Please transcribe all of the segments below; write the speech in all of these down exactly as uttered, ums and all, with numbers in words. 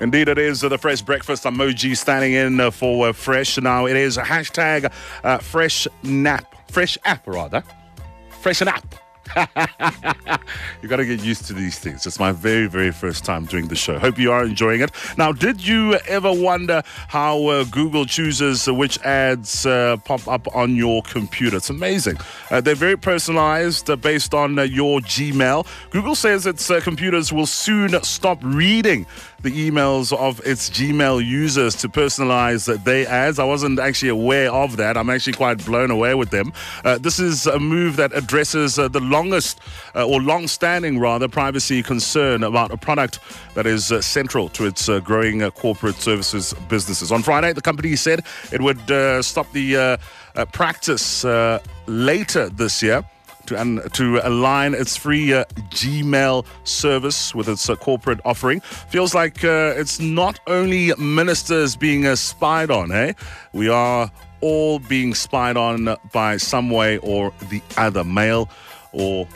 Indeed, it is uh, the Fresh Breakfast emoji standing in uh, for uh, Fresh. Now, it is a hashtag uh, Fresh Nap. Fresh App, rather. Fresh Nap. You got to get used to these things. It's my very, very first time doing the show. Hope you are enjoying it. Now, did you ever wonder how uh, Google chooses which ads uh, pop up on your computer? It's amazing. Uh, they're very personalized uh, based on uh, your Gmail. Google says its uh, computers will soon stop reading the emails of its Gmail users to personalize their ads. I wasn't actually aware of that. I'm actually quite blown away with them. Uh, this is a move that addresses uh, the longest uh, or long-standing, rather, privacy concern about a product that is uh, central to its uh, growing uh, corporate services businesses. On Friday, the company said it would uh, stop the uh, uh, practice uh, later this year To, un, to align its free uh, Gmail service with its uh, corporate offering. Feels like uh, it's not only ministers being uh, spied on, eh? We are all being spied on by some way or the other, mail or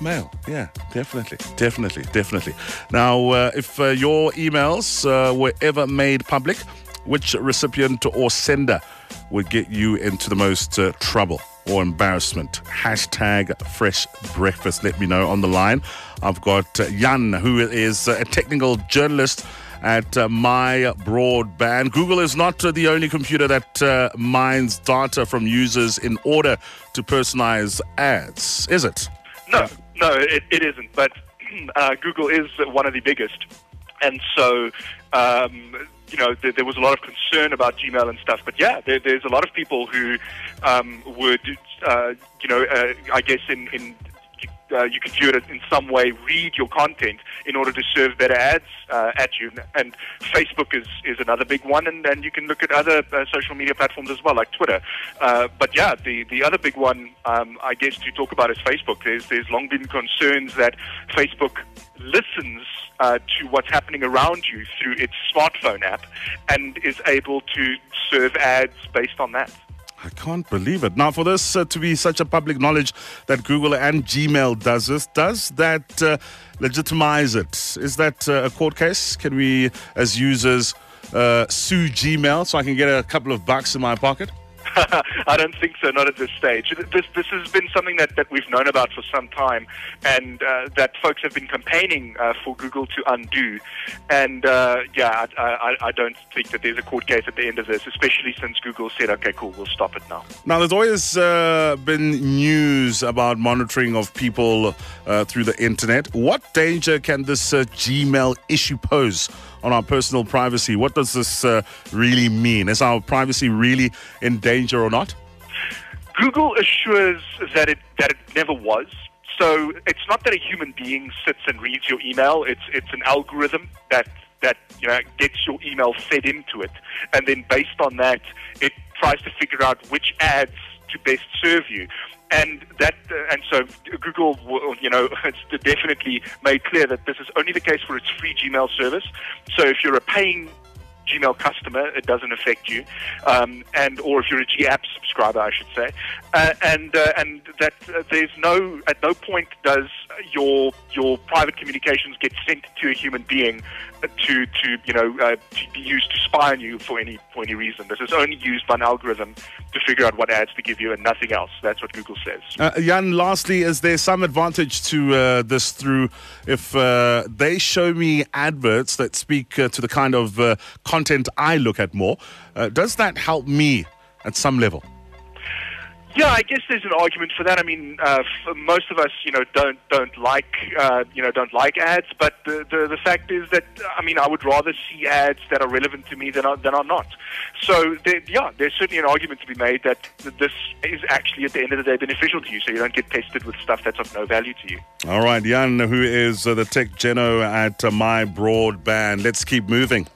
mail. Yeah, definitely, definitely, definitely. Now, uh, if uh, your emails uh, were ever made public, which recipient or sender would get you into the most uh, trouble or embarrassment? Hashtag Fresh Breakfast. Let me know. On the line, I've got uh, Jan, who is uh, a technical journalist at uh, MyBroadband. Google is not uh, the only computer that uh, mines data from users in order to personalize ads, is it? No, uh, no, it, it isn't. But uh, Google is one of the biggest. And so, um, you know, there, there was a lot of concern about Gmail and stuff. But yeah, there, there's a lot of people who um, would, uh, you know, uh, I guess in, in uh, you could do it in some way, read your content in order to serve better ads uh, at you. And Facebook is, is another big one. And, and you can look at other uh, social media platforms as well, like Twitter. Uh, but yeah, the, the other big one, um, I guess, to talk about is Facebook. There's, there's long been concerns that Facebook listens uh, to what's happening around you through its smartphone app and is able to serve ads based on that. I can't believe it. Now, for this uh, to be such a public knowledge that Google and Gmail does this, does that uh, legitimize it? Is that uh, a court case? Can we, as users, uh, sue Gmail so I can get a couple of bucks in my pocket? I don't think so, not at this stage. This this has been something that, that we've known about for some time, and uh, that folks have been campaigning uh, for Google to undo. And uh, yeah, I, I, I don't think that there's a court case at the end of this, especially since Google said, okay, cool, we'll stop it now. Now, there's always uh, been news about monitoring of people uh, through the internet. What danger can this uh, Gmail issue pose on our personal privacy? What does this uh, really mean? Is our privacy really in danger or not? Google assures that it that it never was. So it's not that a human being sits and reads your email. It's it's an algorithm that that you know gets your email fed into it, and then based on that, it tries to figure out which ads to best serve you. And that, uh, and so Google, you know, it's definitely made clear that this is only the case for its free Gmail service. So if you're a paying Gmail customer, it doesn't affect you, um, and or if you're a GApp subscriber, I should say, uh, and uh, and that uh, there's no at no point does your your private communications get sent to a human being to to you know uh, to be used to spy on you for any for any reason. This is only used by an algorithm to figure out what ads to give you and nothing else. That's what Google says. Uh, Jan, lastly, is there some advantage to uh, this through if uh, they show me adverts that speak uh, to the kind of uh, content I look at more? Uh, does that help me at some level? Yeah, I guess there's an argument for that. I mean, uh, most of us, you know, don't don't like, uh, you know, don't like ads. But the, the the fact is that, I mean, I would rather see ads that are relevant to me than are, than are not. So, there, yeah, there's certainly an argument to be made that this is actually, at the end of the day, beneficial to you, so you don't get tested with stuff that's of no value to you. All right, Jan, who is uh, the tech geno at uh, MyBroadband. Let's keep moving.